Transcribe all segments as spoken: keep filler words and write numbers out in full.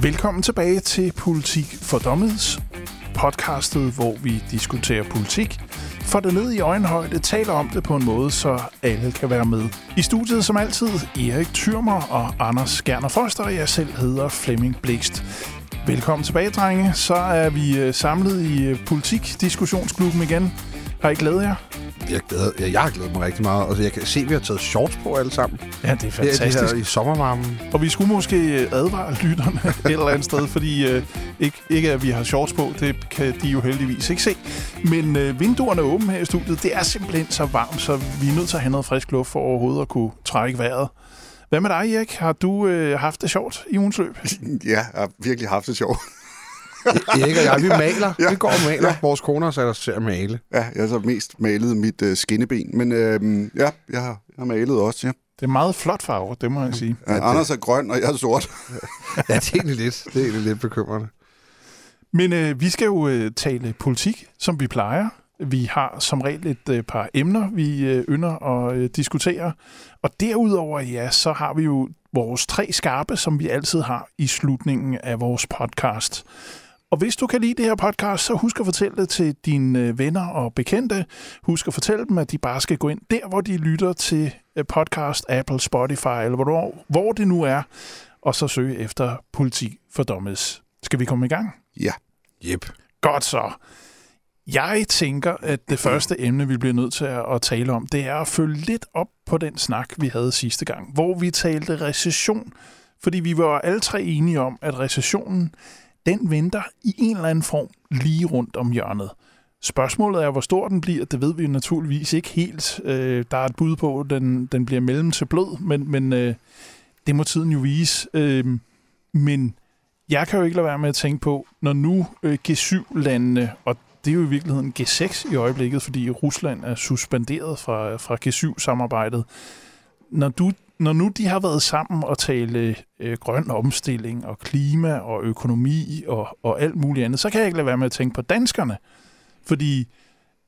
Velkommen tilbage til Politik for Dummies, podcastet, hvor vi diskuterer politik, får det ned i øjenhøjde, taler om det på en måde, så alle kan være med. I studiet som altid Erik Thyrmer og Anders Gerner Foster, og jeg selv hedder Flemming Blikst. Velkommen tilbage, drenge. Så er vi samlet i Politik-diskussionsklubben igen. Har I glædet jer? Jeg, glæder, jeg, jeg har glædet mig rigtig meget, og altså, jeg kan se, at vi har taget shorts på alle sammen. Ja, det er fantastisk. Det her i sommervarmen. Og vi skulle måske advare lytterne et eller andet sted, fordi øh, ikke, ikke at vi har shorts på, det kan de jo heldigvis ikke se. Men øh, vinduerne er åbne her i studiet. Det er simpelthen så varmt, så vi er nødt til at have noget frisk luft for overhovedet at kunne trække vejret. Hvad med dig, Erik? Har du øh, haft det sjovt i ugens løb? Ja, jeg har virkelig haft det sjovt. Erik og jeg, vi maler. Ja. Vi går og maler. Ja. Vores koner satte os til at male. Ja, jeg har så mest malet mit øh, skinneben, men øh, ja, jeg har, jeg har malet også, ja. Det er meget flot farver, det må jeg sige. Ja, Anders er grøn, og jeg er sort. Ja, det er egentlig lidt, det er egentlig lidt bekymrende. Men øh, vi skal jo øh, tale politik, som vi plejer. Vi har som regel et øh, par emner, vi øh, ynder at øh, diskutere. Og derudover, ja, så har vi jo vores tre skarpe, som vi altid har i slutningen af vores podcast. Og hvis du kan lide det her podcast, så husk at fortælle det til dine venner og bekendte. Husk at fortælle dem, at de bare skal gå ind der, hvor de lytter til podcast, Apple, Spotify, eller hvor, hvor det nu er, og så søge efter Politik for Dummies. Skal vi komme i gang? Ja. Yep. Godt så. Jeg tænker, at det første emne, vi bliver nødt til at tale om, det er at følge lidt op på den snak, vi havde sidste gang, hvor vi talte recession, fordi vi var alle tre enige om, at recessionen den venter i en eller anden form lige rundt om hjørnet. Spørgsmålet er, hvor stor den bliver, det ved vi naturligvis ikke helt. Øh, der er et bud på, at den, den bliver mellem til blød, men, men øh, det må tiden jo vise. Øh, men jeg kan jo ikke lade være med at tænke på, når nu øh, G syv-landene, og det er jo i virkeligheden G seks i øjeblikket, fordi Rusland er suspenderet fra, fra G syv-samarbejdet. Når du Når nu de har været sammen og tale øh, grøn omstilling og klima og økonomi og, og alt muligt andet, så kan jeg ikke lade være med at tænke på danskerne. Fordi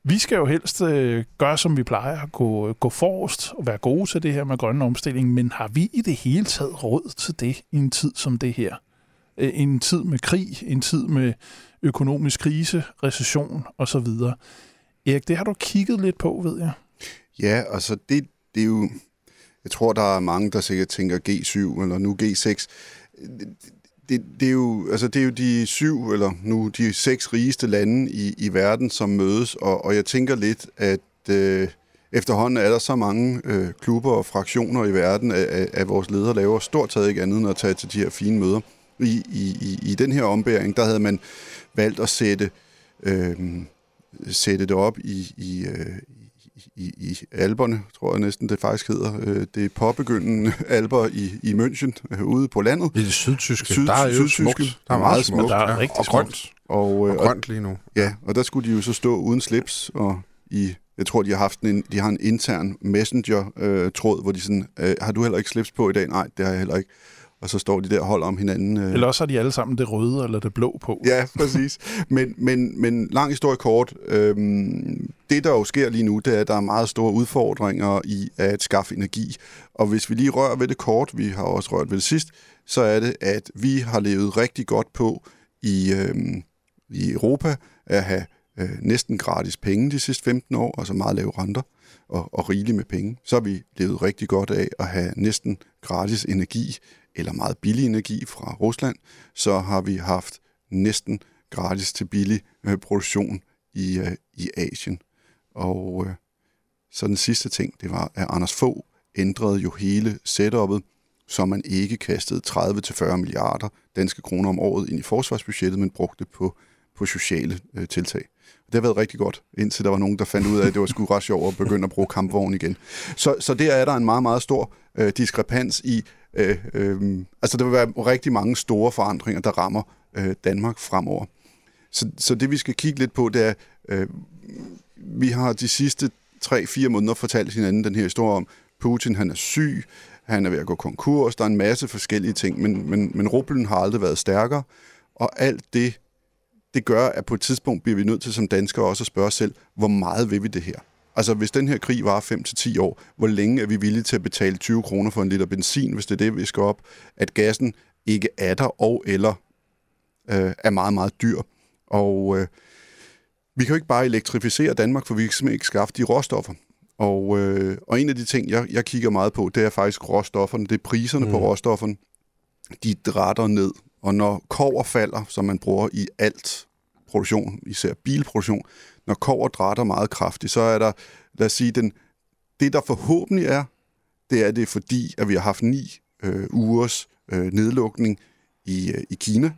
vi skal jo helst øh, gøre, som vi plejer, gå, gå forrest og være gode til det her med grøn omstilling. Men har vi i det hele taget råd til det i en tid som det her? Øh, en tid med krig, en tid med økonomisk krise, recession osv. Erik, det har du kigget lidt på, ved jeg. Ja, altså det, det er jo... Jeg tror, der er mange, der sikkert tænker G syv eller nu G seks. Det, det, er jo, altså, det er jo de syv, eller nu de seks rigeste lande i, i verden, som mødes, og, og jeg tænker lidt, at øh, efterhånden er der så mange øh, klubber og fraktioner i verden, at, at vores ledere laver stort taget ikke andet end at tage til de her fine møder. I, i, i den her ombæring, der havde man valgt at sætte, øh, sætte det op i... i øh, I, i Alperne, tror jeg næsten, det faktisk hedder. Det er påbegyndende Alper i, i München, ude på landet. I det sydtyske. Syd, der er jo smukt. Der er meget smukt. Der er rigtig og grønt. Og, og grønt lige nu. Ja, og der skulle de jo så stå uden slips, og i, jeg tror, de har haft en, de har en intern messenger-tråd, hvor de sådan, har du heller ikke slips på i dag? Nej, det har jeg heller ikke. Og så står de der og holder om hinanden. Øh... Eller også har de alle sammen det røde eller det blå på. Ja, præcis. Men, men, men lang historie kort. Øhm, det, der jo sker lige nu, det er, at der er meget store udfordringer i at skaffe energi. Og hvis vi lige rører ved det kort, vi har også rørt ved det sidst, så er det, at vi har levet rigtig godt på i, øhm, i Europa at have øh, næsten gratis penge de sidste femten år, og så meget lave renter. Og, og rigeligt med penge, så har vi levet rigtig godt af at have næsten gratis energi, eller meget billig energi fra Rusland, så har vi haft næsten gratis til billig øh, produktion i, øh, i Asien. Og øh, så den sidste ting, det var, at Anders Fogh ændrede jo hele setup'et, så man ikke kastede tredive til fyrre milliarder danske kroner om året ind i forsvarsbudgettet, men brugte det på, på sociale øh, tiltag. Det har været rigtig godt, indtil der var nogen, der fandt ud af, at det var sgu ret sjovt at begynde at bruge kampvogn igen. Så, så der er der en meget, meget stor øh, diskrepans i, øh, øh, altså der vil være rigtig mange store forandringer, der rammer øh, Danmark fremover. Så, så det vi skal kigge lidt på, det er, øh, vi har de sidste tre-fire måneder fortalt hinanden den her historie om, Putin han er syg, han er ved at gå konkurs, der er en masse forskellige ting, men, men, men rublen har aldrig været stærkere, og alt det, det gør, at på et tidspunkt bliver vi nødt til som danskere også at spørge os selv, hvor meget vil vi det her? Altså, hvis den her krig varer fem til ti år, hvor længe er vi villige til at betale tyve kroner for en liter benzin, hvis det er det, vi skal op, at gassen ikke er der og eller øh, er meget, meget dyr. Og øh, vi kan jo ikke bare elektrificere Danmark, for vi kan simpelthen ikke skaffe de råstoffer. Og, øh, og en af de ting, jeg, jeg kigger meget på, det er faktisk råstofferne, det er priserne mm. på råstofferne. De dratter ned, og når kobber falder, som man bruger i alt produktion, især bilproduktion, når kobber dratter meget kraftigt, så er der, lad os sige, den, det der forhåbentlig er, det er det fordi, at vi har haft ni øh, ugers øh, nedlukning i, øh, i Kina.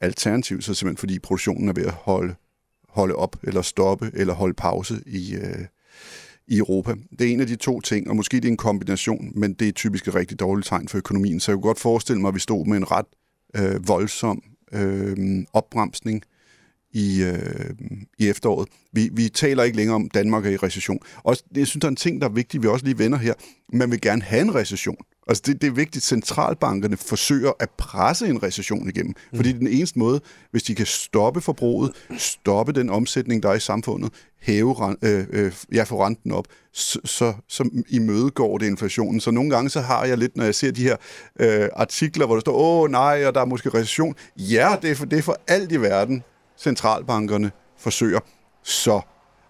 Alternativt så simpelthen fordi produktionen er ved at holde, holde op, eller stoppe, eller holde pause i øh, i Europa. Det er en af de to ting, og måske det er en kombination, men det er typisk et rigtig dårligt tegn for økonomien. Så jeg kunne godt forestille mig, at vi stod med en ret øh, voldsom øh, opbremsning i, øh, i efteråret. Vi, vi taler ikke længere om, Danmark er i recession. Og jeg synes, der er en ting, der er vigtigt, vi også lige vender her. Man vil gerne have en recession. Altså det, det er vigtigt, centralbankerne forsøger at presse en recession igennem. Mm. Fordi den eneste måde, hvis de kan stoppe forbruget, stoppe den omsætning, der er i samfundet, hæve øh, øh, ja, få renten op, så, så, så imødegår det inflationen. Så nogle gange så har jeg lidt, når jeg ser de her øh, artikler, hvor der står, åh nej, og der er måske recession. Ja, det er for, det er for alt i verden, centralbankerne forsøger. Så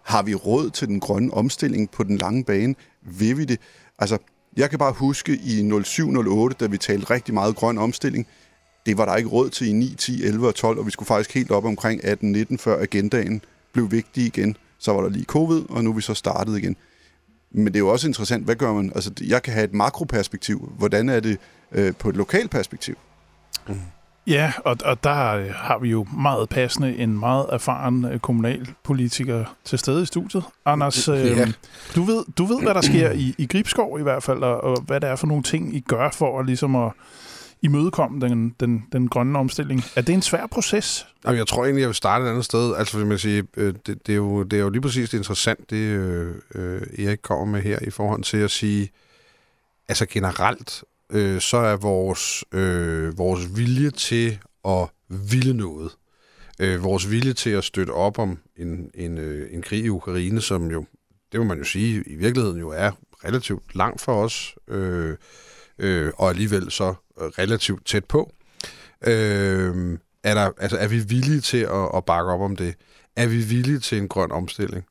har vi råd til den grønne omstilling på den lange bane? Vil vi det? Altså, jeg kan bare huske i nul syv nul otte, da vi talte rigtig meget grøn omstilling, det var der ikke råd til i ni, ti, elleve og tolv, og vi skulle faktisk helt op omkring atten nitten, før agendaen blev vigtig igen. Så var der lige covid, og nu er vi så startet igen. Men det er jo også interessant, hvad gør man? Altså, jeg kan have et makroperspektiv. Hvordan er det øh, på et lokalt perspektiv? Mm. Ja, og, og der har vi jo meget passende en meget erfaren kommunalpolitiker til stede i studiet. Anders, øh, ja. du, ved, du ved, hvad der sker i, i Gribskov i hvert fald, og, og hvad det er for nogle ting, I gør for at, ligesom at imødekomme den, den, den grønne omstilling. Er det en svær proces? Jamen, jeg tror egentlig, jeg vil starte et andet sted. Altså, vil man sige, det, det, er jo, det er jo lige præcis det interessant, det øh, Erik kommer med her i forhold til at sige, altså generelt, Øh, så er vores, øh, vores vilje til at ville noget, øh, vores vilje til at støtte op om en, en, øh, en krig i Ukraine, som jo, det må man jo sige, i virkeligheden jo er relativt langt for os, øh, øh, og alligevel så relativt tæt på. Øh, er, der, altså, er vi villige til at, at bakke op om det? Er vi villige til en grøn omstilling?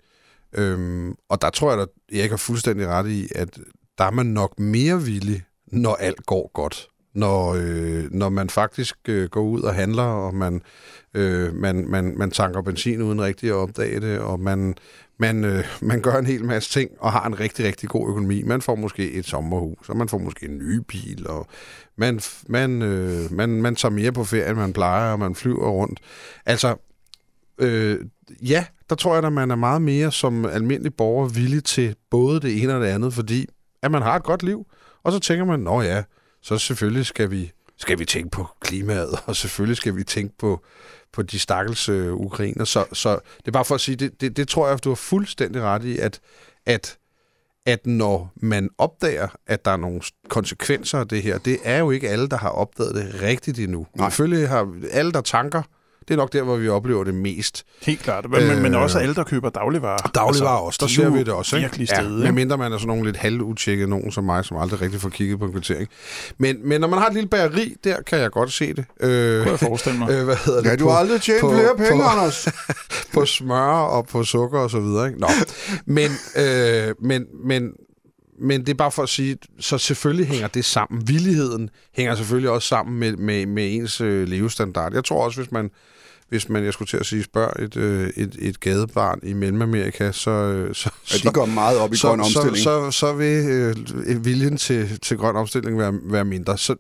Øh, og der tror jeg, at Erik har fuldstændig ret i, at der er man nok mere villig, når alt går godt, når øh, når man faktisk øh, går ud og handler, og man øh, man man man tanker benzin uden rigtig at opdage det, og man man øh, man gør en hel masse ting og har en rigtig rigtig god økonomi. Man får måske et sommerhus, og man får måske en ny bil, og man man øh, man man tager mere på ferie, end man plejer, og man flyver rundt. Altså øh, ja, der tror jeg, at man er meget mere som almindelig borger villig til både det ene og det andet, fordi at man har et godt liv. Og så tænker man, nå ja, så selvfølgelig skal vi, skal vi tænke på klimaet, og selvfølgelig skal vi tænke på, på de stakkels øh, ukrainer. Så, så det er bare for at sige, det, det, det tror jeg, at du har fuldstændig ret i, at, at, at når man opdager, at der er nogle konsekvenser af det her, det er jo ikke alle, der har opdaget det rigtigt endnu. Nej. Selvfølgelig har alle, der tanker, det er nok der, hvor vi oplever det mest. Helt klart, men, øh, men også alle, der køber dagligvarer. Dagligvarer altså, også, der ser vi det også. Virkelig stedet. Ja, mindre man er sådan nogle lidt halvutjekkede nogen som mig, som aldrig rigtig får kigget på en kvittering. Men, men når man har et lille bageri, der kan jeg godt se det. Øh, Kunne jeg forestille mig. Øh, hvad hedder det? Ja, du på, har aldrig tjent på, flere penge, på, Anders. På smør og på sukker og så videre. Ikke? Nå. Men, øh, men, men, men det er bare for at sige, så selvfølgelig hænger det sammen. Villigheden hænger selvfølgelig også sammen med, med, med ens øh, levestandard. Jeg tror også, hvis man... Hvis man, jeg skulle til at sige, spørger et, et, et gadebarn i Mellemamerika, så... så ja, de går meget op i så, grøn omstilling. Så, så, så vil øh, viljen til, til grøn omstilling være, være mindre. Så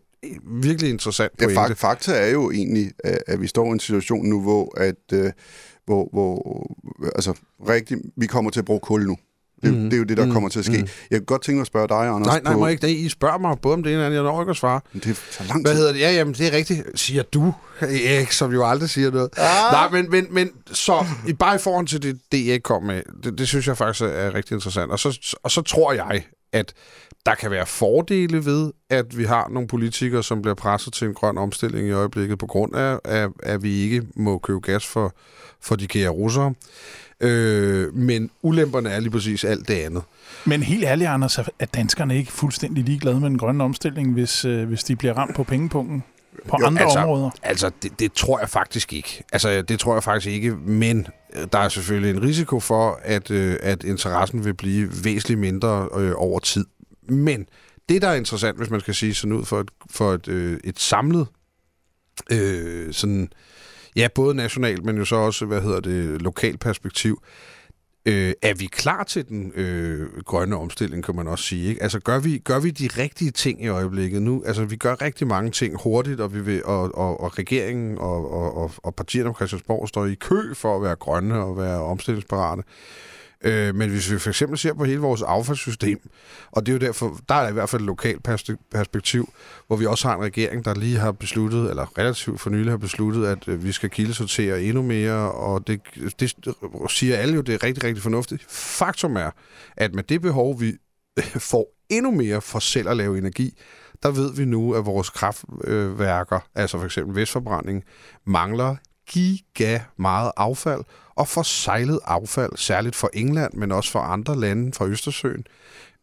virkelig interessant pointe. Ja, fakta er jo egentlig, at vi står i en situation nu, hvor, at, hvor, hvor altså, rigtig, vi kommer til at bruge kul nu. Det, mm-hmm. det er jo det, der mm-hmm. kommer til at ske. Mm-hmm. Jeg kan godt tænke mig at spørge dig, Anders. Nej, nej, på... må jeg ikke det. I spørger mig både om det ene og andet. Jeg når ikke at svare. Det er så lang tid. Hvad hedder det? Ja, jamen, det er rigtigt. Siger du, Erik, som jo aldrig siger noget. Ah. Nej, men, men, men så bare i forhold til det, det Erik kom med, det, det synes jeg faktisk er rigtig interessant. Og så, og så tror jeg, at der kan være fordele ved, at vi har nogle politikere, som bliver presset til en grøn omstilling i øjeblikket, på grund af, at, at vi ikke må købe gas for, for de kære russere. Øh, men ulemperne er lige præcis alt det andet. Men helt ærligt, Anders, er danskerne ikke fuldstændig ligeglade med den grønne omstilling, hvis, øh, hvis de bliver ramt på pengepunkten på jo, andre altså, områder? Altså, det, det tror jeg faktisk ikke. Altså, det tror jeg faktisk ikke, men der er selvfølgelig en risiko for, at, øh, at interessen vil blive væsentligt mindre øh, over tid. Men det, der er interessant, hvis man skal sige sådan ud for et, for et, øh, et samlet, øh, sådan, ja, både nationalt, men jo så også, hvad hedder det, lokalt perspektiv, øh, er vi klar til den øh, grønne omstilling, kan man også sige, ikke? Altså, gør vi, gør vi de rigtige ting i øjeblikket nu? Altså, vi gør rigtig mange ting hurtigt, og, vi vil, og, og, og regeringen og, og, og partierne på Christiansborg står i kø for at være grønne og være omstillingsparate. Men hvis vi for eksempel ser på hele vores affaldssystem, og det er jo derfor, der er i hvert fald et lokalt perspektiv, hvor vi også har en regering, der lige har besluttet, eller relativt for nylig har besluttet, at vi skal kildesortere endnu mere, og det, det siger alle jo, det er rigtig, rigtig fornuftigt. Faktum er, at med det behov, vi får endnu mere for selv at lave energi, der ved vi nu, at vores kraftværker, altså for eksempel Vestforbrænding, mangler giga meget affald, og forseglet affald, særligt fra England, men også fra andre lande, fra Østersøen,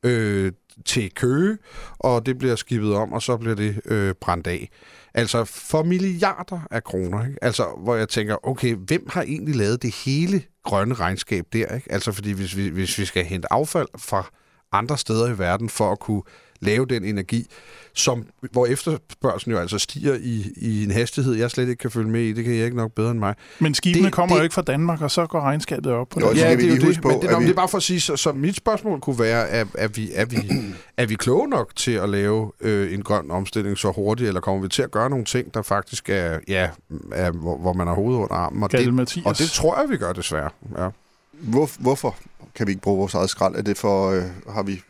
øh, til Køge, og det bliver skibet om, og så bliver det øh, brændt af. Altså for milliarder af kroner, ikke? Altså hvor jeg tænker, okay, hvem har egentlig lavet det hele grønne regnskab der, ikke? Altså fordi hvis vi, hvis vi skal hente affald fra andre steder i verden for at kunne lave den energi, som, hvor efterspørgselen jo altså stiger i, i en hastighed, jeg slet ikke kan følge med i. Det kan jeg ikke nok bedre end mig. Men skibene det, kommer det, jo ikke fra Danmark, og så går regnskabet op på jo, det. Ja, det er jo det. På, men det, nå, vi... det er bare for at sige, så, så mit spørgsmål kunne være, er, er, vi, er, vi, er vi kloge nok til at lave øh, en grøn omstilling så hurtigt, eller kommer vi til at gøre nogle ting, der faktisk er, ja, er hvor, hvor man har hovedet under armen? Og det, og det tror jeg, vi gør desværre. Ja. Hvor, hvorfor kan vi ikke bruge vores eget skrald? Er det for, øh, har vi...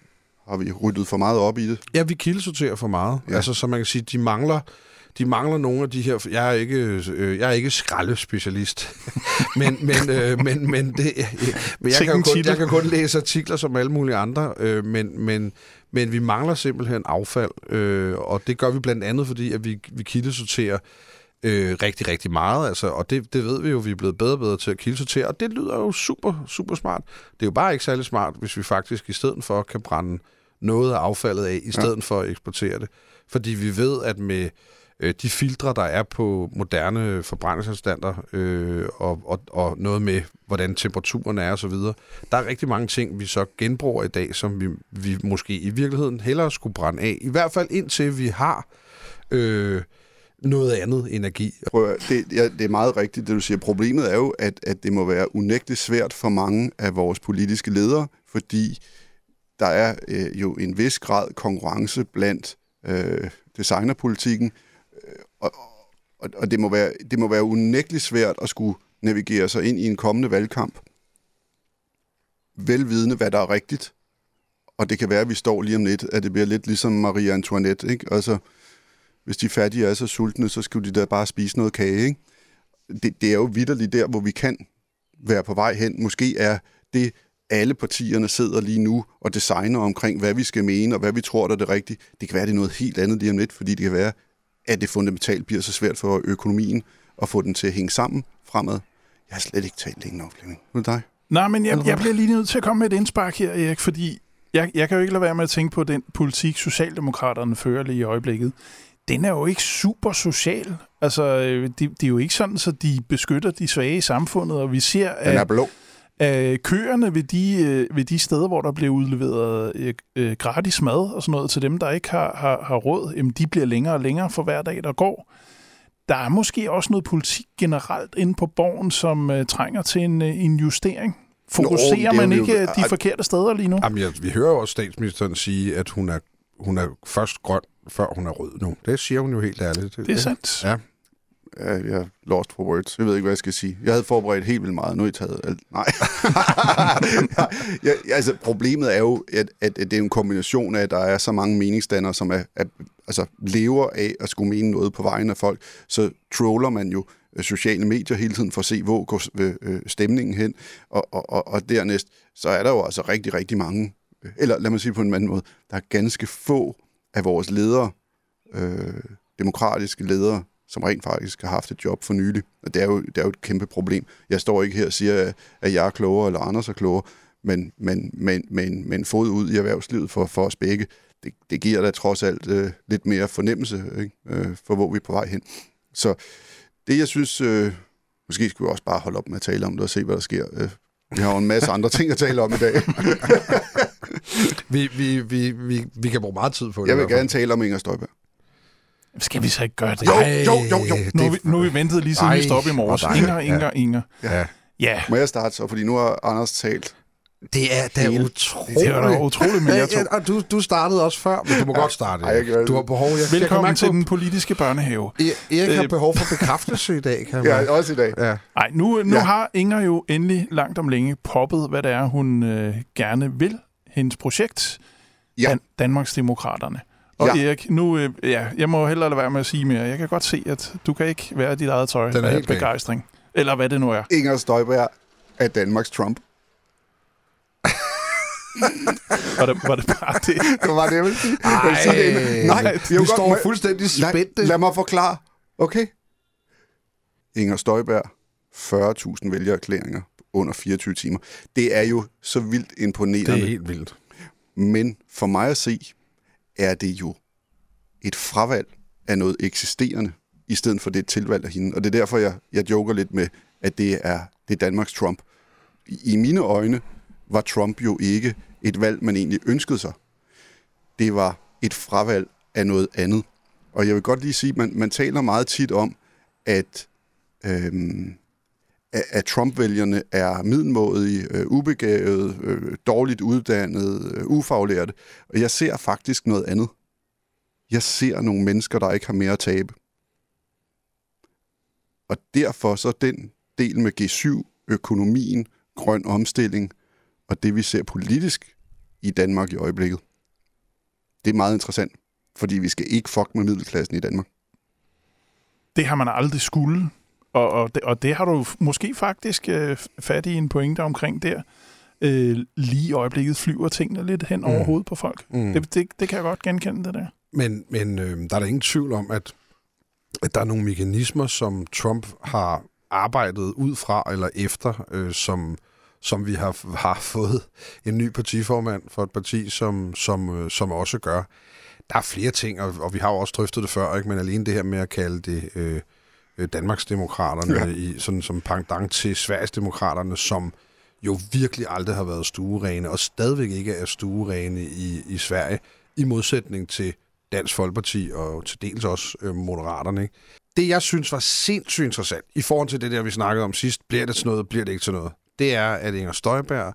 Har vi ryddet for meget op i det? Ja, vi kildesorterer for meget. Ja. Altså, så man kan sige, de mangler, de mangler nogle af de her... Jeg er ikke, øh, jeg er ikke skraldespecialist. men, men, øh, men, men, det, øh, men jeg, kan kun, jeg kan kun læse artikler som alle mulige andre, øh, men, men, men vi mangler simpelthen affald, øh, og det gør vi blandt andet, fordi at vi, vi kildesorterer Øh, rigtig, rigtig meget, altså, og det, det ved vi jo, vi er blevet bedre og bedre til at kildesortere, og det lyder jo super, super smart. Det er jo bare ikke særlig smart, hvis vi faktisk i stedet for kan brænde noget af affaldet af, i stedet ja. for at eksportere det. Fordi vi ved, at med øh, de filtre, der er på moderne forbrændingsanstander, øh, og, og, og noget med, hvordan temperaturen er og så videre, der er rigtig mange ting, vi så genbruger i dag, som vi, vi måske i virkeligheden hellere skulle brænde af. I hvert fald indtil vi har... Øh, noget andet energi. Det, ja, det er meget rigtigt, det du siger. Problemet er jo, at, at det må være unægteligt svært for mange af vores politiske ledere, fordi der er øh, jo en vis grad konkurrence blandt øh, designerpolitikken, og, og, og det må være, det må være unægteligt svært at skulle navigere sig ind i en kommende valgkamp, velvidende, hvad der er rigtigt. Og det kan være, at vi står lige om lidt, at det bliver lidt ligesom Marie Antoinette, ikke? Altså, hvis de fattige er så sultne, så skal de da bare spise noget kage, ikke? Det, det er jo vitterligt der, hvor vi kan være på vej hen. Måske er det, alle partierne sidder lige nu og designer omkring, hvad vi skal mene, og hvad vi tror, der er det rigtige. Det kan være, det er noget helt andet lige om lidt, fordi det kan være, at det fundamentalt bliver så svært for økonomien at få den til at hænge sammen fremad. Jeg har slet ikke talt længe nok, Flemming. Nu er det dig. Nej, men jeg, jeg bliver lige nødt til at komme med et indspark her, Erik, fordi jeg, jeg kan jo ikke lade være med at tænke på den politik, Socialdemokraterne fører lige i øjeblikket. Den er jo ikke super social. Altså, det, det er jo ikke sådan, så de beskytter de svage i samfundet, og vi ser, at, at køerne ved de, ved de steder, hvor der bliver udleveret øh, gratis mad og sådan noget til dem, der ikke har, har, har råd, jamen, de bliver længere og længere for hver dag, der går. Der er måske også noget politik generelt inde på borgen, som øh, trænger til en, øh, en justering. Fokuserer Nå, man jo ikke jo... de forkerte steder lige nu? Jamen, ja, vi hører jo også statsministeren sige, at hun er, hun er først grøn, før hun er rød nu. Det siger hun jo helt ærligt. Det er sandt. Ja. Jeg er lost for words. Jeg ved ikke, hvad jeg skal sige. Jeg havde forberedt helt vildt meget. Nu er I taget alt. Nej. ja, altså, problemet er jo, at, at det er en kombination af, at der er så mange meningsdannere, som er, at, altså, lever af at skulle mene noget på vejen af folk. Så troller man jo sociale medier hele tiden for at se, hvor går stemningen hen. Og, og, og, og dernæst, så er der jo altså rigtig, rigtig mange eller lad mig sige på en anden måde, der er ganske få af vores ledere, øh, demokratiske ledere, som rent faktisk har haft et job for nylig. Og det er jo, det er jo et kæmpe problem. Jeg står ikke her og siger, at jeg er klogere, eller Anders er klogere, men, men, men, men, men fod ud i erhvervslivet for, for os begge, det, det giver da trods alt øh, lidt mere fornemmelse, ikke? Øh, for, hvor vi er på vej hen. Så det, jeg synes... Øh, måske skulle vi også bare holde op med at tale om det og se, hvad der sker. Øh, vi har jo en masse andre ting at tale om i dag. vi, vi, vi, vi, vi kan bruge meget tid på det. Jeg vil gerne tale om Inger Støjberg. Skal vi så ikke gøre det? Jo, jo, jo. jo. Det... Nu, vi, nu vi ventet lige siden, nej, vi stoppede i morges. Inger, ja. Inger, Inger. Ja. Ja. Ja. Må jeg starte så? Fordi nu har Anders talt. Det er da utroligt. Det er utroligt, men jeg tror. Du, du startede også før, men du må ja, godt starte. Ja. Ej, du har behov, jeg... Velkommen til på... den politiske børnehave. E- Erik har øh... behov for bekræftelse i dag, kan man. Ja, også i dag. Ja. Ej, nu, nu ja. har Inger jo endelig langt om længe poppet, hvad det er, hun øh, gerne vil. Hendes projekt, ja. Dan- Danmarks Demokraterne. Og ja. Erik, nu, øh, ja, jeg må hellere lade være med at sige mere. Jeg kan godt se, at du kan ikke være dit eget tøj. Den er helt begejstring. Bag. Eller hvad det nu er. Inger Støjberg er Danmarks Trump. var, det, var det bare det? Det var det, jeg ville sige. Ej, jeg ville sige det. Nej, vi godt, står fuldstændig spændte. Lad, lad mig forklare. Okay. Inger Støjberg, fyrre tusind vælgererklæringer under fireogtyve timer. Det er jo så vildt imponerende. Det er helt vildt. Men for mig at se, er det jo et fravalg af noget eksisterende, i stedet for det tilvalg af hende. Og det er derfor, jeg, jeg joker lidt med, at det er, det er Danmarks Trump. I, i mine øjne var Trump jo ikke et valg, man egentlig ønskede sig. Det var et fravalg af noget andet. Og jeg vil godt lige sige, at man, man taler meget tit om, at, øhm, at Trump-vælgerne er middelmådige, øh, ubegavede, øh, dårligt uddannede, øh, ufaglærte. Og jeg ser faktisk noget andet. Jeg ser nogle mennesker, der ikke har mere at tabe. Og derfor så den del med G syv, økonomien, grøn omstilling, og det, vi ser politisk i Danmark i øjeblikket, det er meget interessant, fordi vi skal ikke fuck med middelklassen i Danmark. Det har man aldrig skulle, og, og, det, og det har du måske faktisk øh, fat i en pointe omkring der. Øh, lige i øjeblikket flyver tingene lidt hen over mm. hovedet på folk. Mm. Det, det, det kan jeg godt genkende, det der. Men, men øh, der er da ingen tvivl om, at, at der er nogle mekanismer, som Trump har arbejdet ud fra eller efter, øh, som... som vi har, har fået en ny partiformand for et parti, som, som, som også gør. Der er flere ting, og, og vi har jo også drøftet det før, ikke? Men alene det her med at kalde det øh, Danmarksdemokraterne, ja. i, sådan som pendant til Sverigesdemokraterne, som jo virkelig aldrig har været stuerene, og stadigvæk ikke er stuerene i, i Sverige, i modsætning til Dansk Folkeparti og til dels også øh, Moderaterne, ikke? Det, jeg synes var sindssygt interessant, i forhold til det der, vi snakkede om sidst, bliver det til noget, bliver det ikke til noget? Det er, at Inger Støjberg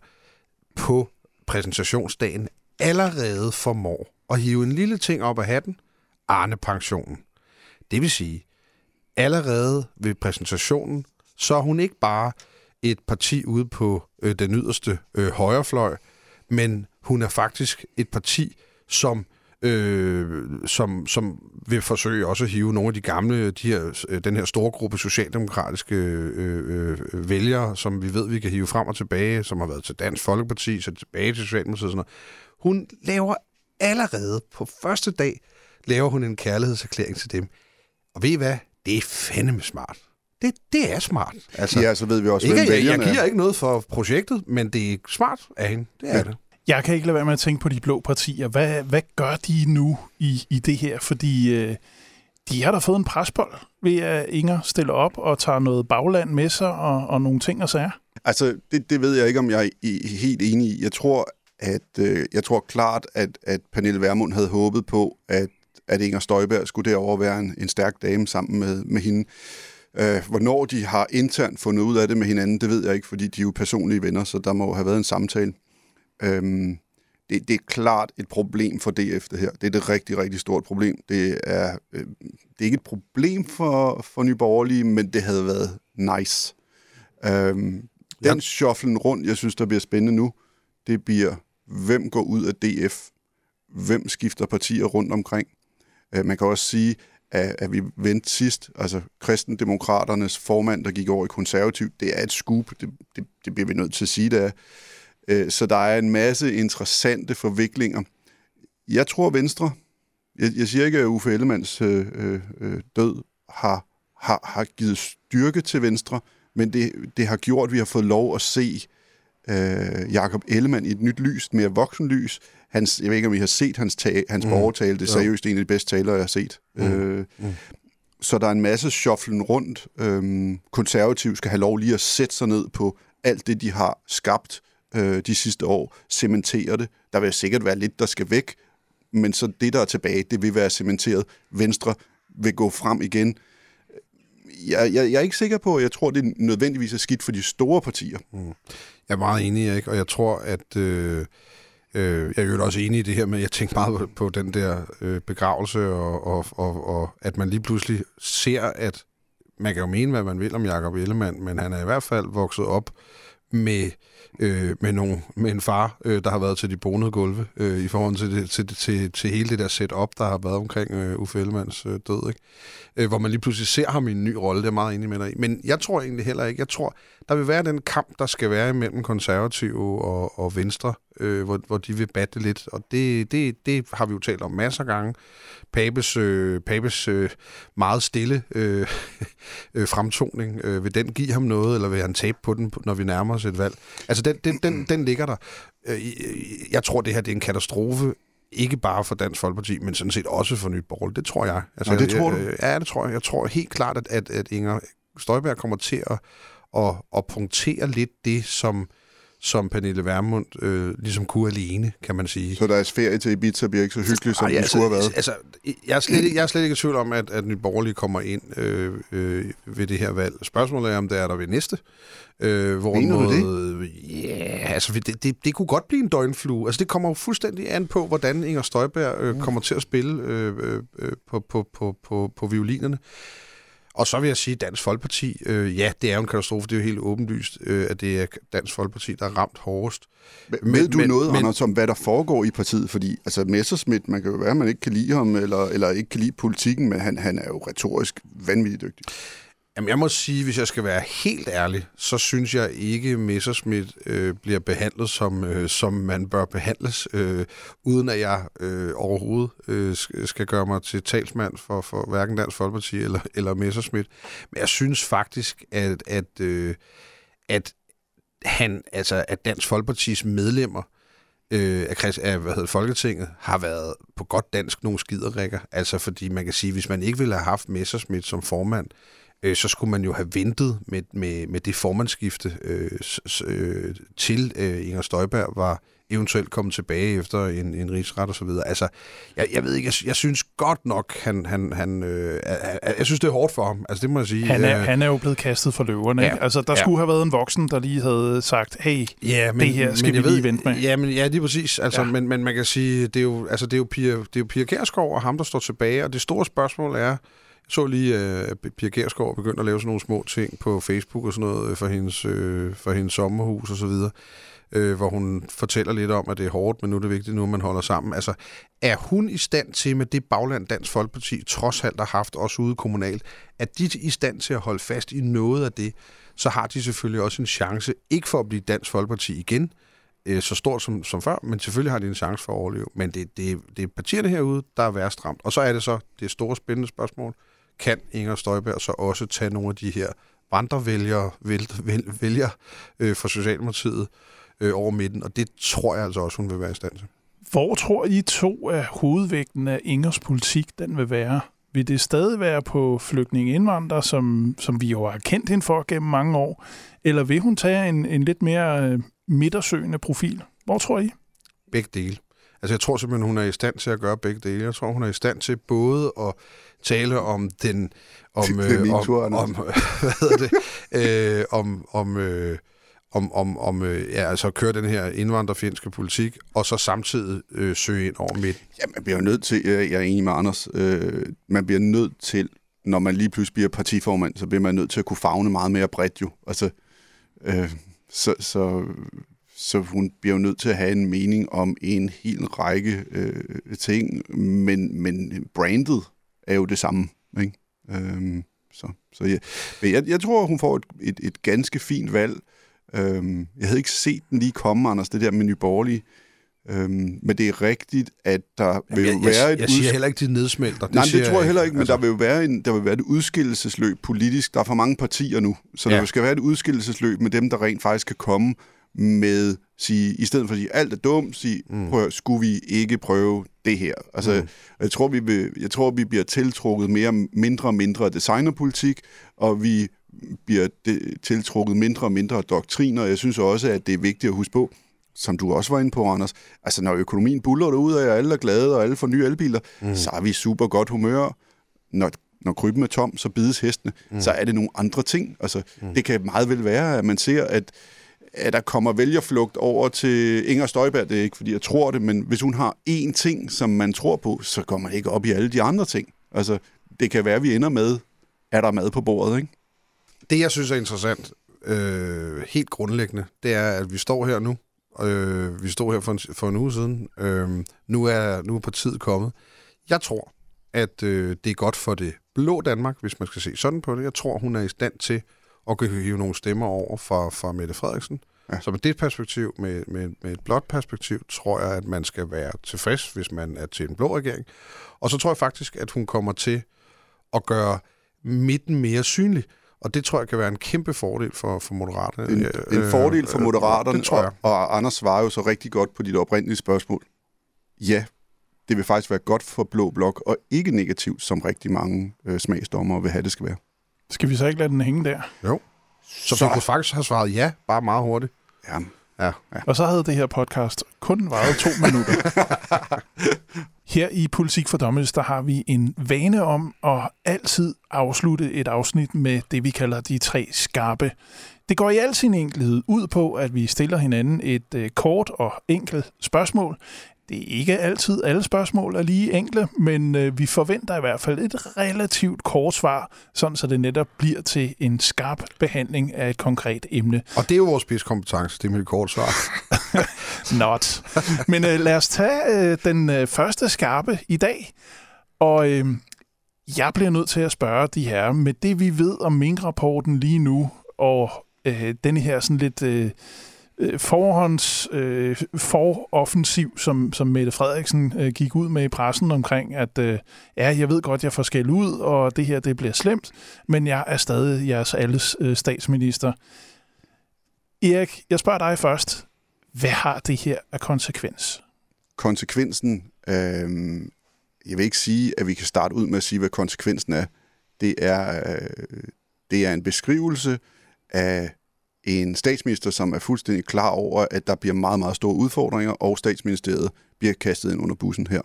på præsentationsdagen allerede formår at hive en lille ting op af hatten, Arne-pensionen. Det vil sige, allerede ved præsentationen, så er hun ikke bare et parti ude på øh, den yderste øh, højrefløj, men hun er faktisk et parti, som, øh, som, som vil forsøge også at hive nogle af de gamle, de her, den her store gruppe socialdemokratiske øh, øh, vælgere, som vi ved, vi kan hive frem og tilbage, som har været til Dansk Folkeparti, så tilbage til Socialdemokratiet og sådan noget. Hun laver allerede på første dag, laver hun en kærlighedserklæring til dem. Og ved I hvad? Det er fandeme smart. Det, det er smart. Altså, ja, så ved vi også, hvem vælgerne er. Jeg giver ikke noget for projektet, men det er smart af hende. Det er ja. det. Jeg kan ikke lade være med at tænke på de blå partier. Hvad, hvad gør de nu i, i det her? Fordi øh, de har da fået en presbold ved, at Inger stiller op og tager noget bagland med sig og, og nogle ting og sager. Altså, det, det ved jeg ikke, om jeg er helt enig i. Jeg tror, at, øh, jeg tror klart, at, at Pernille Værmund havde håbet på, at, at Inger Støjberg skulle derovre være en, en stærk dame sammen med, med hende. Øh, hvornår de har internt fundet ud af det med hinanden, det ved jeg ikke, fordi de er jo personlige venner, så der må have været en samtale. Øhm, det, det er klart et problem for D F, det her. Det er et rigtig, rigtig stort problem. Det er, øh, det er ikke et problem for, for Nyborgerlige, men det havde været nice. Øhm, ja. Den shufflen rundt, jeg synes, der bliver spændende nu, det bliver, hvem går ud af D F? Hvem skifter partier rundt omkring? Øh, man kan også sige, at, at vi vendte sidst, altså Kristendemokraternes formand, der gik over i konservativ, det er et scoop, det, det, det bliver vi nødt til at sige, det er. Så der er en masse interessante forviklinger. Jeg tror Venstre, jeg, jeg siger ikke, at Uffe Ellemanns øh, øh, død har, har, har givet styrke til Venstre, men det, det har gjort, at vi har fået lov at se øh, Jacob Ellemann i et nyt lys, et mere voksen lys. Hans, jeg ved ikke, om I har set hans, ta- hans mm. borgertale. Det er seriøst en af de bedste talere, jeg har set. Mm. Øh, mm. Så der er en masse shufflen rundt. Øh, konservative skal have lov lige at sætte sig ned på alt det, de har skabt øh, de sidste år. Cementere det. Der vil sikkert være lidt, der skal væk, men så det, der er tilbage, det vil være cementeret. Venstre vil gå frem igen. Jeg, jeg, jeg er ikke sikker på, at jeg tror, det nødvendigvis er skidt for de store partier. Mm. Jeg er meget enig, Erik, og jeg tror, at... Øh Jeg er jo også enig i det her med, at jeg tænker meget på den der begravelse, og, og, og, og at man lige pludselig ser, at man kan jo mene, hvad man vil om Jacob Ellemann, men han er i hvert fald vokset op med, øh, med, nogle, med en far, øh, der har været til de bonede gulve, øh, i forhold til, det, til, til, til hele det der setup, der har været omkring øh, Uffe Ellemanns øh, død, ikke? Øh, hvor man lige pludselig ser ham i en ny rolle, det er meget enig med dig i. Men jeg tror egentlig heller ikke, jeg tror, der vil være den kamp, der skal være imellem konservative og, og venstre, øh, hvor, hvor de vil batte lidt, og det, det, det har vi jo talt om masser af gange. Papes, øh, Papes øh, meget stille øh, øh, fremtoning, øh, vil den give ham noget, eller vil han tabe på den, når vi nærmer os et valg? Altså, den, den, den, den ligger der. Jeg tror, det her det er en katastrofe, ikke bare for Dansk Folkeparti, men sådan set også for Nyt Borgerlige. Det tror jeg. Altså, ja, det tror du? Jeg, ja, det tror jeg. Jeg tror helt klart, at, at, at Inger Støjberg kommer til at, at, at punktere lidt det, som, som Pernille Værmund øh, ligesom kunne alene, kan man sige. Så deres ferie til Ibiza bliver ikke så hyggelig, som Ej, ja, den kunne altså, have været? Altså, jeg er slet ikke, jeg er slet ikke i tvivl om, at, at Nye Borgerlige kommer ind øh, øh, ved det her valg. Spørgsmålet er, om det er der ved næste. Øh, Mener du det? Ja, altså det, det, det kunne godt blive en døgnflue. Altså det kommer jo fuldstændig an på, hvordan Inger Støjberg øh, kommer til at spille øh, øh, på, på, på, på, på violinerne. Og så vil jeg sige, Dansk Folkeparti, øh, ja, det er jo en katastrofe, det er jo helt åbenlyst, øh, at det er Dansk Folkeparti, der er ramt hårdest. Men, ved du men, noget, men, Anders, om hvad der foregår i partiet? Fordi altså, Messerschmidt, man kan jo være, man ikke kan lide ham, eller, eller ikke kan lide politikken, men han, han er jo retorisk vanvittigt dygtig. Jamen, jeg må sige, hvis jeg skal være helt ærlig, så synes jeg ikke, Messerschmidt øh, bliver behandlet, som, øh, som man bør behandles, øh, uden at jeg øh, overhovedet øh, skal gøre mig til talsmand for, for hverken Dansk Folkeparti eller, eller Messerschmidt. Men jeg synes faktisk, at, at, øh, at, han, altså, at Dansk Folkepartis medlemmer af hvad hedder, Folketinget, har været på godt dansk nogle skiderikker. Altså, fordi man kan sige, hvis man ikke ville have haft Messerschmidt som formand, så skulle man jo have ventet med, med, med det formandskifte øh, s, øh, til øh, Inger Støjberg var eventuelt kommet tilbage efter en, en rigsret og så videre. Altså, jeg, jeg ved ikke, jeg, jeg synes godt nok, han, han, han øh, jeg, jeg synes, det er hårdt for ham. Altså, det må jeg sige. Han er, øh, han er jo blevet kastet for løverne, ja, ikke? Altså, der ja. skulle have været en voksen, der lige havde sagt, hey, ja, men, det her skal vi lige ved, vente med. Ja, men, ja, lige præcis. Altså, ja. men, men man kan sige, det er jo, altså, det er jo Pia, det er jo Pia Kjærsgaard og ham, der står tilbage, og det store spørgsmål er, så lige, at Pia Kjærsgaard begyndte at lave sådan nogle små ting på Facebook og sådan noget for hendes, øh, for hendes sommerhus og så videre, øh, hvor hun fortæller lidt om, at det er hårdt, men nu er det vigtigt, nu man holder sammen. Altså, er hun i stand til med det bagland Dansk Folkeparti, trods alt har haft også ude kommunalt, at de er i stand til at holde fast i noget af det, så har de selvfølgelig også en chance, ikke for at blive Dansk Folkeparti igen, øh, så stort som, som før, men selvfølgelig har de en chance for at overleve. Men det, det, det er partierne herude, der er værst ramt. Og så er det så det store spændende spørgsmål, kan Inger Støjberg så også tage nogle af de her vandrevælgere vælger, øh, fra Socialdemokratiet øh, over midten, og det tror jeg altså også, hun vil være i stand til. Hvor tror I to af hovedvægten af Ingers politik, den vil være? Vil det stadig være på flygtningeindvandrere, som, som vi jo har kendt hende for gennem mange år, eller vil hun tage en, en lidt mere midtersøgende profil? Hvor tror I? Begge dele. Altså, jeg tror simpelthen, hun er i stand til at gøre begge dele. Jeg tror, hun er i stand til både at tale om den... Om, øh, om, om hvad hedder det? øh, om... om øh om, om, om øh, ja, altså at køre den her indvandrerfjendske politik, og så samtidig øh, søge ind over midten. Ja, man bliver nødt til, jeg er enig med Anders, øh, man bliver nødt til, når man lige pludselig bliver partiformand, så bliver man nødt til at kunne favne meget mere bredt jo. Altså, øh, så... så Så hun bliver jo nødt til at have en mening om en hel række øh, ting, men, men brandet er jo det samme. Ikke? Øhm, så, så ja. jeg, jeg tror, hun får et, et, et ganske fint valg. Øhm, jeg havde ikke set den lige komme, Anders, det der med Nyborgerlige. Øhm, men det er rigtigt, at der Jamen, vil jeg, være jeg, et Jeg siger udsk- heller ikke, de nedsmelter. Det Nej, det tror jeg, jeg heller ikke, men altså... der vil jo være, en, der vil være et udskillelsesløb politisk. Der er for mange partier nu, så ja. Der skal være et udskillelsesløb med dem, der rent faktisk kan komme med, sige, i stedet for at sige, alt er dumt, sige, mm. prøv, skulle vi ikke prøve det her? Altså, mm. jeg, tror, vi vil, jeg tror, vi bliver tiltrukket mere, mindre og mindre af designerpolitik, og vi bliver de, tiltrukket mindre og mindre af doktriner. Jeg synes også, at det er vigtigt at huske på, som du også var inde på, Anders, altså når økonomien buller derud af, og alle er glade, og alle får nye elbiler, mm. så er vi super godt humør. Når, når krybben er tom, så bides hestene. Mm. Så er det nogle andre ting. Altså, mm. det kan meget vel være, at man ser, at at der kommer vælgerflugt over til Inger Støjberg. Det er ikke, fordi jeg tror det, men hvis hun har én ting, som man tror på, så går man ikke op i alle de andre ting. Altså, det kan være, at vi ender med, er der mad på bordet, ikke? Det, jeg synes er interessant, øh, helt grundlæggende, det er, at vi står her nu. Øh, vi står her for en, for en uge siden. Øh, nu er, nu er partiet kommet. Jeg tror, at øh, det er godt for det blå Danmark, hvis man skal se sådan på det. Jeg tror, hun er i stand til og kan hive nogle stemmer over fra, fra Mette Frederiksen. Ja. Så med det perspektiv, med, med, med et blåt perspektiv, tror jeg, at man skal være tilfreds, hvis man er til en blå regering. Og så tror jeg faktisk, at hun kommer til at gøre midten mere synlig. Og det tror jeg kan være en kæmpe fordel for, for Moderaterne. En, en fordel for Moderaterne, øh, tror jeg. Og, og Anders svarer jo så rigtig godt på dit oprindelige spørgsmål. Ja, det vil faktisk være godt for blå blok, og ikke negativt, som rigtig mange øh, smagsdommere vil have, det skal være. Skal vi så ikke lade den hænge der? Jo. Så, så. Vi kunne faktisk have svaret ja, bare meget hurtigt. Ja. Ja. Ja. Og så havde det her podcast kun varet to minutter. Her i Politik for Dummies, der har vi en vane om at altid afslutte et afsnit med det, vi kalder de tre skarpe. Det går i al sin enkelhed ud på, at vi stiller hinanden et øh, kort og enkelt spørgsmål. Det er ikke altid alle spørgsmål er lige enkle, men øh, vi forventer i hvert fald et relativt kort svar, sådan så det netop bliver til en skarp behandling af et konkret emne. Og det er jo vores spidskompetence, det med et kort svar. Not. Men øh, lad os tage øh, den øh, første skarpe i dag, og øh, jeg bliver nødt til at spørge de her, med det vi ved om Mink-rapporten lige nu, og øh, denne her sådan lidt... Øh, forhånds øh, foroffensiv, som, som Mette Frederiksen øh, gik ud med i pressen omkring, at øh, ja, jeg ved godt, jeg får skæld ud, og det her, det bliver slemt, men jeg er stadig jeres alles øh, statsminister. Erik, jeg spørger dig først. Hvad har det her af konsekvens? Konsekvensen, øh, jeg vil ikke sige, at vi kan starte ud med at sige, hvad konsekvensen er. Det er, øh, det er en beskrivelse af en statsminister, som er fuldstændig klar over, at der bliver meget, meget store udfordringer, og statsministeriet bliver kastet ind under bussen her.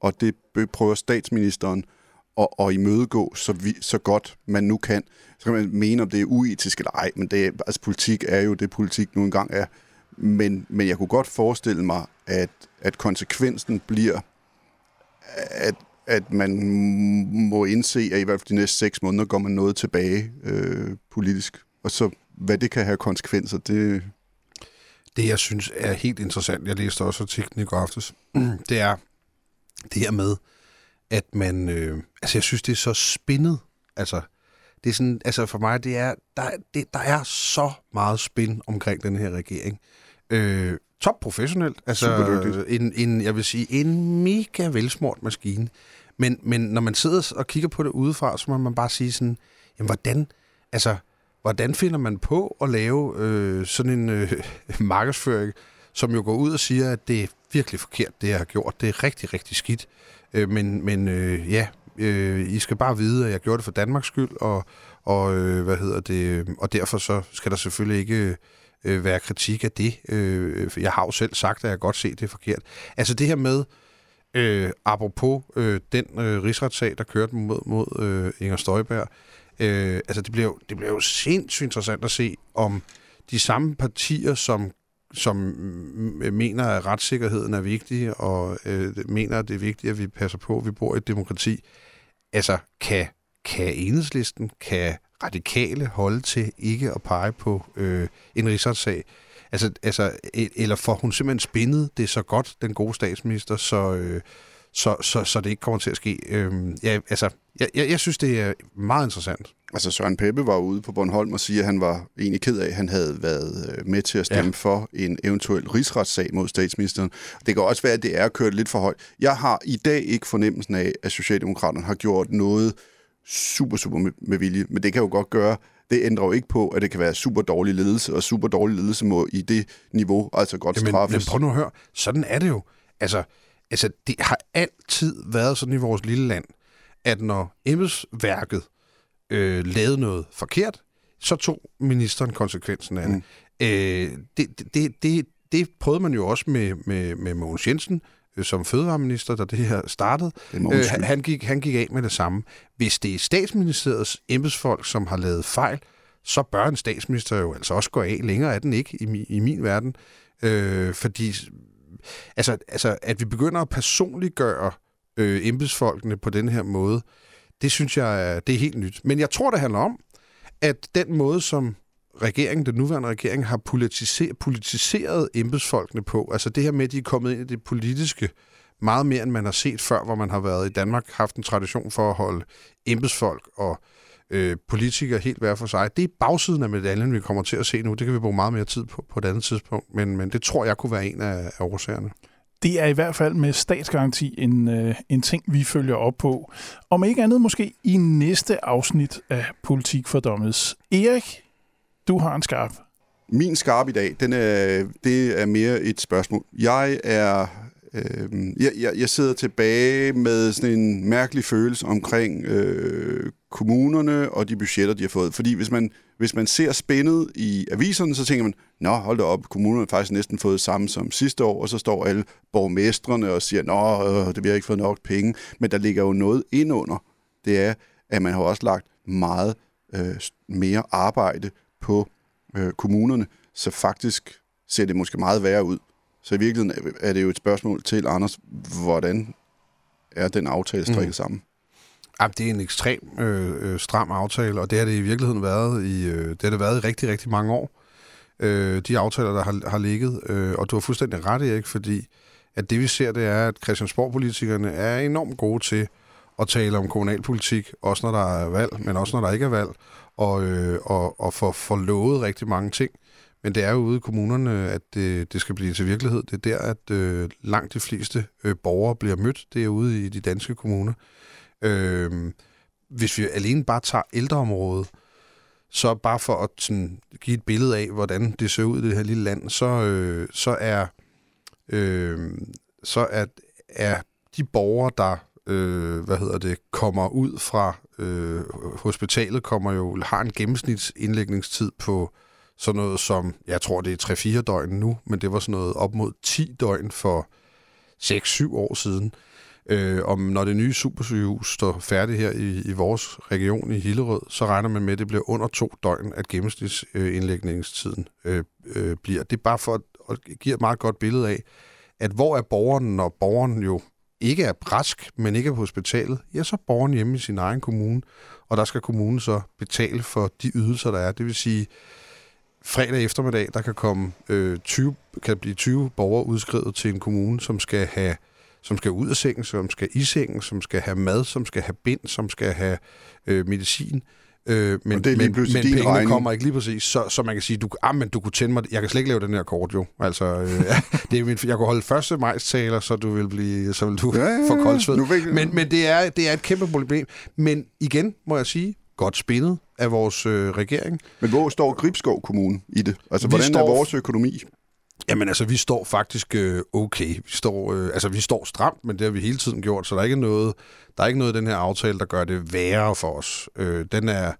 Og det prøver statsministeren at, at imødegå så, vi, så godt man nu kan. Så kan man mene, om det er uetisk eller ej, men det er, altså, politik er jo det, politik nu engang er. Men, men jeg kunne godt forestille mig, at, at konsekvensen bliver, at, at man må indse, at i hvert fald de næste seks måneder går man noget tilbage øh, politisk. Og så hvad det kan have konsekvenser, det... Det, jeg synes, er helt interessant, jeg læste også artiklen i går aftes, det er det her med, at man... Øh, altså, jeg synes, det er så spindet. Altså, det er sådan, altså for mig, det er, der, det, der er så meget spin omkring den her regering. Øh, top professionelt. Altså, en, en, jeg vil sige, en mega velsmurt maskine. Men, men når man sidder og kigger på det udefra, så må man bare sige sådan, jamen, hvordan... Altså... Hvordan finder man på at lave øh, sådan en øh, markedsføring, som jo går ud og siger, at det er virkelig forkert, det jeg har gjort. Det er rigtig, rigtig skidt. Øh, men men øh, ja, øh, I skal bare vide, at jeg gjorde det for Danmarks skyld, og, og, øh, hvad hedder det, og derfor så skal der selvfølgelig ikke øh, være kritik af det. Øh, jeg har jo selv sagt, at jeg godt set, det er forkert. Altså det her med, øh, apropos øh, den øh, rigsretssag, der kørte mod, mod øh, Inger Støjberg, Øh, altså det bliver, jo, det bliver jo sindssygt interessant at se, om de samme partier, som, som mener, at retssikkerheden er vigtig, og øh, mener, at det er vigtigt, at vi passer på, at vi bor i et demokrati, altså kan, kan Enhedslisten, kan radikale holde til ikke at pege på øh, en rigsretssag, altså, altså, eller får hun simpelthen spindet det så godt, den gode statsminister, så... Øh, så, så, så det ikke kommer til at ske. Øhm, ja, altså, jeg, jeg, jeg synes, det er meget interessant. Altså, Søren Pape var ude på Bornholm og siger, at han var egentlig ked af, at han havde været med til at stemme ja. for en eventuel rigsretssag mod statsministeren. Det kan også være, at det er kørt lidt for højt. Jeg har i dag ikke fornemmelsen af, at Socialdemokraterne har gjort noget super, super med, med vilje, men det kan jo godt gøre, det ændrer jo ikke på, at det kan være super dårlig ledelse, og super dårlig ledelse må i det niveau altså godt straffes. Jamen, men prøv nu at høre, sådan er det jo. Altså, altså, det har altid været sådan i vores lille land, at når embedsværket øh, lavede noget forkert, så tog ministeren konsekvensen af det. Mm. Øh, det, det, det, det. Det prøvede man jo også med, med, med Mogens Jensen, som fødevareminister, da det her startede. Øh, han, gik, han gik af med det samme. Hvis det er statsministeriets embedsfolk, som har lavet fejl, så bør en statsminister jo altså også gå af. Længere er den ikke i, mi, i min verden. Øh, fordi altså, altså, at vi begynder at personliggøre øh, embedsfolkene på den her måde, det synes jeg, det er helt nyt. Men jeg tror, det handler om, at den måde, som regeringen, den nuværende regering, har politiseret, politiseret embedsfolkene på. Altså det her med, at de er kommet ind i det politiske meget mere, end man har set før, hvor man har været i Danmark, haft en tradition for at holde embedsfolk og øh, politikere helt hver for sig. Det er bagsiden af medaljen, vi kommer til at se nu. Det kan vi bruge meget mere tid på på et andet tidspunkt, men, men det tror jeg kunne være en af, af årsagerne. Det er i hvert fald med statsgaranti en, øh, en ting, vi følger op på. Om ikke andet måske i næste afsnit af Politik for Dummies. Erik, du har en skarp. Min skarp i dag, den er, det er mere et spørgsmål. Jeg er, øh, jeg, jeg sidder tilbage med sådan en mærkelig følelse omkring øh, kommunerne og de budgetter, de har fået. Fordi hvis man, hvis man ser spændet i aviserne, så tænker man, nå, hold da op, kommunerne har faktisk næsten fået samme som sidste år, og så står alle borgmestrene og siger, nå, øh, det vi har ikke fået nok penge. Men der ligger jo noget indunder. Det er, at man har også lagt meget øh, mere arbejde på øh, kommunerne, så faktisk ser det måske meget værre ud. Så i virkeligheden er det jo et spørgsmål til Anders, hvordan er den aftale strikket mm. sammen? Ja, det er en ekstrem øh, stram aftale, og det har det i virkeligheden været i, øh, det har det været i rigtig, rigtig mange år. Øh, de aftaler, der har, har ligget, øh, og du har fuldstændig ret, Erik, fordi at det vi ser, det er, at Christiansborg-politikerne er enormt gode til at tale om kommunalpolitik, også når der er valg, men også når der ikke er valg, og, øh, og, og for, for lovet rigtig mange ting. Men det er jo ude i kommunerne, at det, det skal blive til virkelighed. Det er der, at øh, langt de fleste øh, borgere bliver mødt. Det er ude i de danske kommuner. Øh, hvis vi alene bare tager ældreområdet, så bare for at sådan, give et billede af, hvordan det ser ud i det her lille land, så, øh, så, er, øh, så er, er de borgere, der Øh, hvad hedder det, kommer ud fra øh, hospitalet, kommer jo, har en gennemsnitsindlægningstid på sådan noget som, jeg tror det er tre fire døgn nu, men det var sådan noget op mod ti døgn for seks syv år siden. Øh, om når det nye supersygehus står færdigt her i, i vores region i Hillerød, så regner man med, at det bliver under to døgn, at gennemsnitsindlægningstiden øh, øh, bliver. Det er bare for at, at give et meget godt billede af, at hvor er borgeren, når borgeren jo ikke er rask, men ikke er på hospitalet, ja, så er borgeren hjemme i sin egen kommune, og der skal kommunen så betale for de ydelser, der er. Det vil sige, fredag eftermiddag, der kan komme øh, tyve, kan blive tyve borgere udskrevet til en kommune, som skal have, som skal ud af sengen, som skal i sengen, som skal have mad, som skal have bind, som skal have øh, medicin. Øh, men men, men pengene regning. kommer ikke lige præcis, så, så man kan sige, du, ah, men du kunne tænde mig, jeg kan slet ikke lave den her kort jo. Altså, øh, det er min, jeg kunne holde første majstaler, så du vil blive, så vil du ja, få koldsved. Men, men det, er, det er et kæmpe problem. Men igen må jeg sige, godt spændet af vores øh, regering. Men hvor står Gribskov Kommune i det? Altså, hvordan står, er vores økonomi? Jamen altså, vi står faktisk øh, okay. Vi står, øh, altså, vi står stramt, men det har vi hele tiden gjort, så der er ikke noget, der er ikke noget i den her aftale, der gør det værre for os. Øh, den er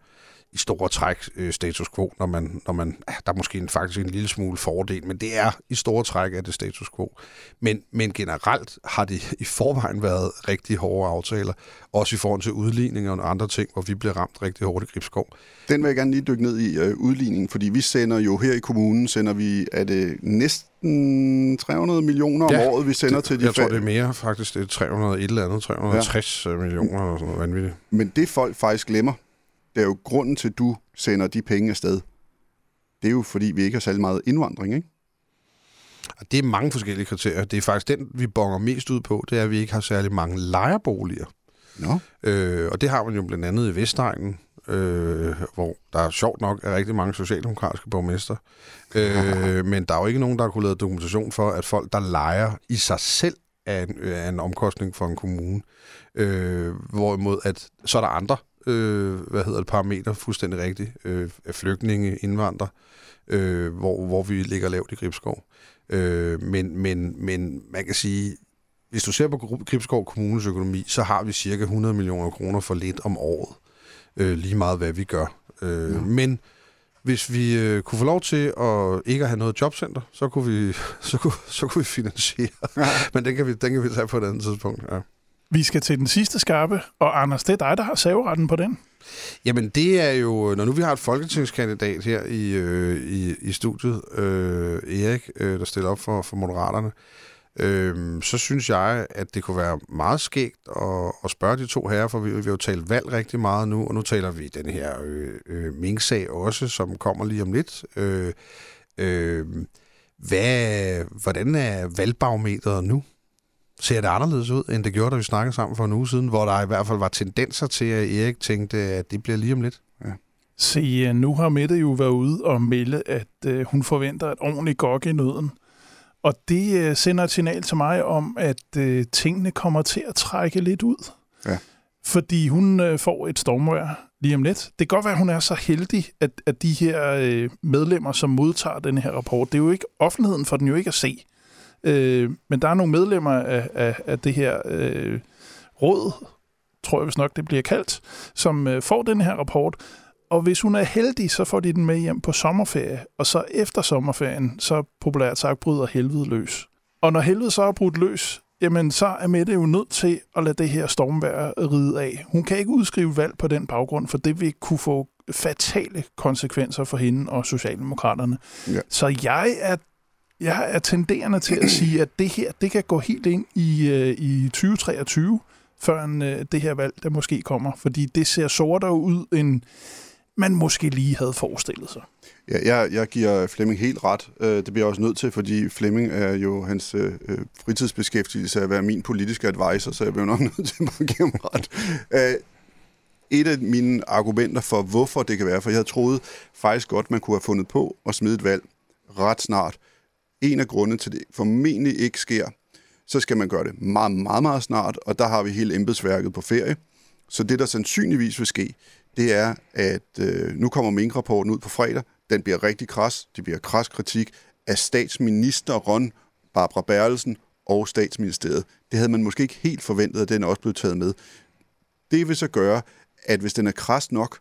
i store træk øh, status quo, når man, når man, der er måske en, faktisk en lille smule fordel, men det er i store træk er det status quo. Men, men generelt har det i forvejen været rigtig hårde aftaler, også i forhold til udligninger og andre ting, hvor vi bliver ramt rigtig hårdt i Gribskov. Den vil jeg gerne lige dykke ned i, øh, udligningen, fordi vi sender jo her i kommunen, sender vi, er det næsten tre hundrede millioner om ja, året, vi sender det, til de Jeg fag... tror, det er mere faktisk, det er tre hundrede et eller andet, tre hundrede og tres ja. millioner og sådan noget vanvittigt. Men det folk faktisk glemmer, det er jo grunden til, at du sender de penge afsted. Det er jo, fordi vi ikke har særlig meget indvandring, ikke? Og det er mange forskellige kriterier. Det er faktisk den, vi bonger mest ud på, det er, at vi ikke har særlig mange lejerboliger. No. Øh, og det har man jo blandt andet i Vestegnen, øh, hvor der er sjovt nok er rigtig mange socialdemokratiske borgmester. Øh, men der er jo ikke nogen, der har kunnet lave dokumentation for, at folk, der lejer i sig selv, er en, er en omkostning for en kommune. Øh, hvorimod, at så er der andre øh, hvad hedder det, parametre, fuldstændig rigtigt, øh, flygtninge, indvandrere, øh, hvor, hvor vi ligger lavt i Gribskov. Øh, men, men, men man kan sige... Hvis du ser på Gribskov Kommunes økonomi, så har vi cirka hundrede millioner kroner for lidt om året. Øh, lige meget, hvad vi gør. Øh, ja. Men hvis vi øh, kunne få lov til at ikke at have noget jobcenter, så kunne vi, så kunne, så kunne vi finansiere. Ja. Men den kan, vi, den kan vi tage på et andet tidspunkt. Ja. Vi skal til den sidste skarpe, og Anders, det er dig, der har saveretten på den. Jamen det er jo, når nu vi har et folketingskandidat her i, øh, i, i studiet, øh, Erik, øh, der stiller op for, for Moderaterne, Øhm, så synes jeg, at det kunne være meget skægt at, at spørge de to herrer, for vi, vi har jo talt valg rigtig meget nu, og nu taler vi den her øh, øh, Mink-sag også, som kommer lige om lidt. Øh, øh, hvad, hvordan er valgbarometeret nu? Ser det anderledes ud, end det gjorde, da vi snakkede sammen for en uge siden, hvor der i hvert fald var tendenser til, at Erik tænkte, at det bliver lige om lidt? Ja. Se, nu har Mette jo været ude og melde, at øh, hun forventer et ordentligt gok i nøden. Og det sender et signal til mig om, at øh, tingene kommer til at trække lidt ud. Ja. Fordi hun øh, får et stormvejr lige om lidt. Det kan godt være, at hun er så heldig, at, at de her øh, medlemmer, som modtager den her rapport, det er jo ikke offentligheden, for den jo ikke at se. Øh, men der er nogle medlemmer af, af, af det her øh, råd, tror jeg vist nok, det bliver kaldt, som øh, får den her rapport. Og hvis hun er heldig, så får de den med hjem på sommerferie, og så efter sommerferien, så populært sagt, bryder helvede løs. Og når helvede så er brudt løs, jamen så er Mette jo nødt til at lade det her stormvejr ride af. Hun kan ikke udskrive valg på den baggrund, for det vil kunne få fatale konsekvenser for hende og Socialdemokraterne. Ja. Så jeg er, jeg er tenderende til at sige, at det her det kan gå helt ind i, i tyve treogtyve, før det her valg, der måske kommer. Fordi det ser sortere ud end... man måske lige havde forestillet sig. Ja, jeg, jeg giver Flemming helt ret. Det bliver jeg også nødt til, fordi Flemming er jo hans øh, fritidsbeskæftigelse at være min politiske advisor, så jeg bliver nok nødt til at give ham ret. Øh, et af mine argumenter for, hvorfor det kan være, for jeg havde troet faktisk godt, man kunne have fundet på at smide et valg ret snart. En af grundene til det formentlig ikke sker, så skal man gøre det meget, meget, meget snart, og der har vi hele embedsværket på ferie. Så det, der sandsynligvis vil ske, det er, at øh, nu kommer Mink-rapporten ud på fredag. Den bliver rigtig kras. Det bliver kras kritik af statsministeren Barbara Bertelsen og statsministeriet. Det havde man måske ikke helt forventet, at den også blev taget med. Det vil så gøre, at hvis den er kras nok,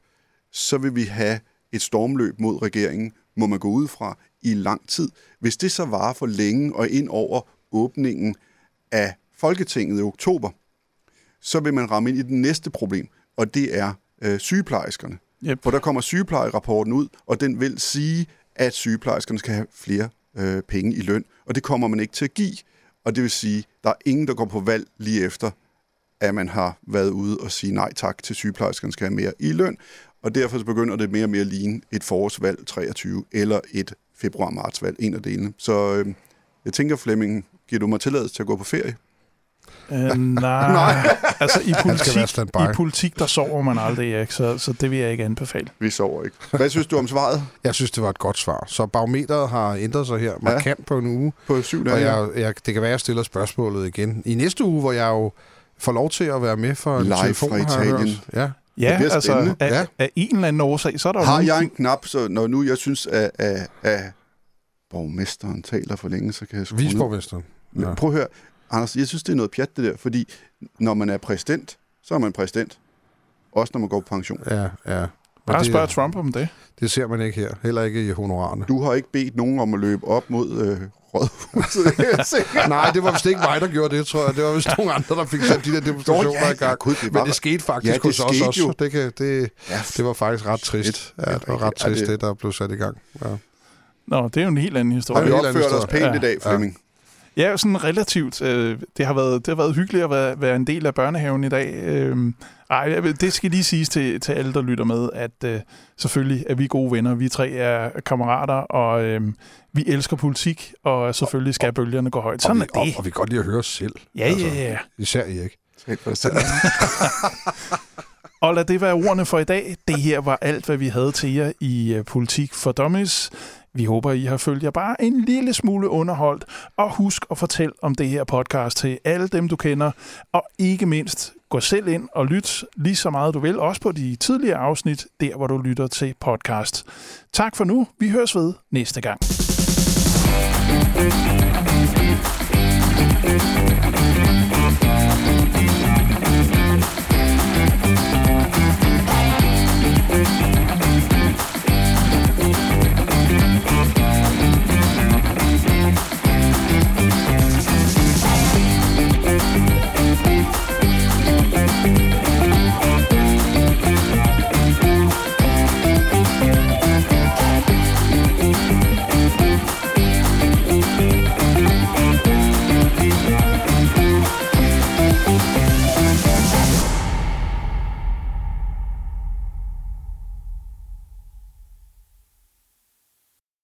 så vil vi have et stormløb mod regeringen, må man gå ud fra, i lang tid. Hvis det så varer for længe og ind over åbningen af Folketinget i oktober, så vil man ramme ind i det næste problem, og det er øh, sygeplejerskerne. Yep. For der kommer sygeplejerrapporten ud, og den vil sige, at sygeplejerskerne skal have flere øh, penge i løn, og det kommer man ikke til at give, og det vil sige, der er ingen, der går på valg lige efter, at man har været ude og sige nej tak til sygeplejerskerne skal have mere i løn, og derfor så begynder det mere og mere at ligne et forårsvalg treogtyve eller et februar-martsvalg, en af delene. Så øh, jeg tænker, Flemming, giver du mig tilladelse til at gå på ferie? Uh, nej. nej, altså i politik, i politik, der sover man aldrig, Erik, så, så det vil jeg ikke anbefale. Vi sover ikke. Hvad synes du om svaret? Jeg synes, det var et godt svar. Så barometeret har ændret sig her markant ja. på en uge. På syv dage. Og jeg, jeg, det kan være, jeg stiller spørgsmålet igen i næste uge, hvor jeg jo får lov til at være med for en telefon. Live fra Italien. Ja. Ja, altså af, ja. af en eller anden årsag, så er der har jo... Har jeg en knap, så når nu jeg synes, at, at, at borgmesteren taler for længe, så kan jeg skrue ned. Viceborgmesteren. Ja. Prøv at høre... Anders, jeg synes, det er noget pjat, det der, fordi når man er præsident, så er man præsident. Også når man går på pension. Ja, ja. Bare spørger Trump om det. Det ser man ikke her. Heller ikke i honorarerne. Du har ikke bedt nogen om at løbe op mod øh, rådhuset. Nej, det var vist ikke mig, der gjorde det, tror jeg. Det var vist nogle andre, der fik sat de der demonstrationer oh, ja, i gang. Ja, det var... Men det skete faktisk ja, det hos skete os også. Det, kan, det, ja, det var faktisk ret trist. Ja, det var ret trist, det der blev sat i gang. Ja. Nå, det er jo en helt anden historie. Og vi opførte os pænt ja. i dag, Flemming. Ja. Ja, sådan relativt. Øh, det, har været, det har været hyggeligt at være, være en del af børnehaven i dag. Øh, ej, det skal lige siges til, til alle, der lytter med, at øh, selvfølgelig er vi gode venner. Vi tre er kammerater, og øh, vi elsker politik, og selvfølgelig skal og, bølgerne gå højt. Sådan og vi, er det. Og, og vi kan godt lide at høre os selv. Ja, altså, ja, ja. Især Erik. Og lad det være ordene for i dag. Det her var alt, hvad vi havde til jer i uh, Politik for Dummies. Vi håber, I har følt jer bare en lille smule underholdt. Og husk at fortælle om det her podcast til alle dem, du kender. Og ikke mindst, gå selv ind og lyt lige så meget, du vil. Også på de tidligere afsnit, der hvor du lytter til podcast. Tak for nu. Vi høres ved næste gang.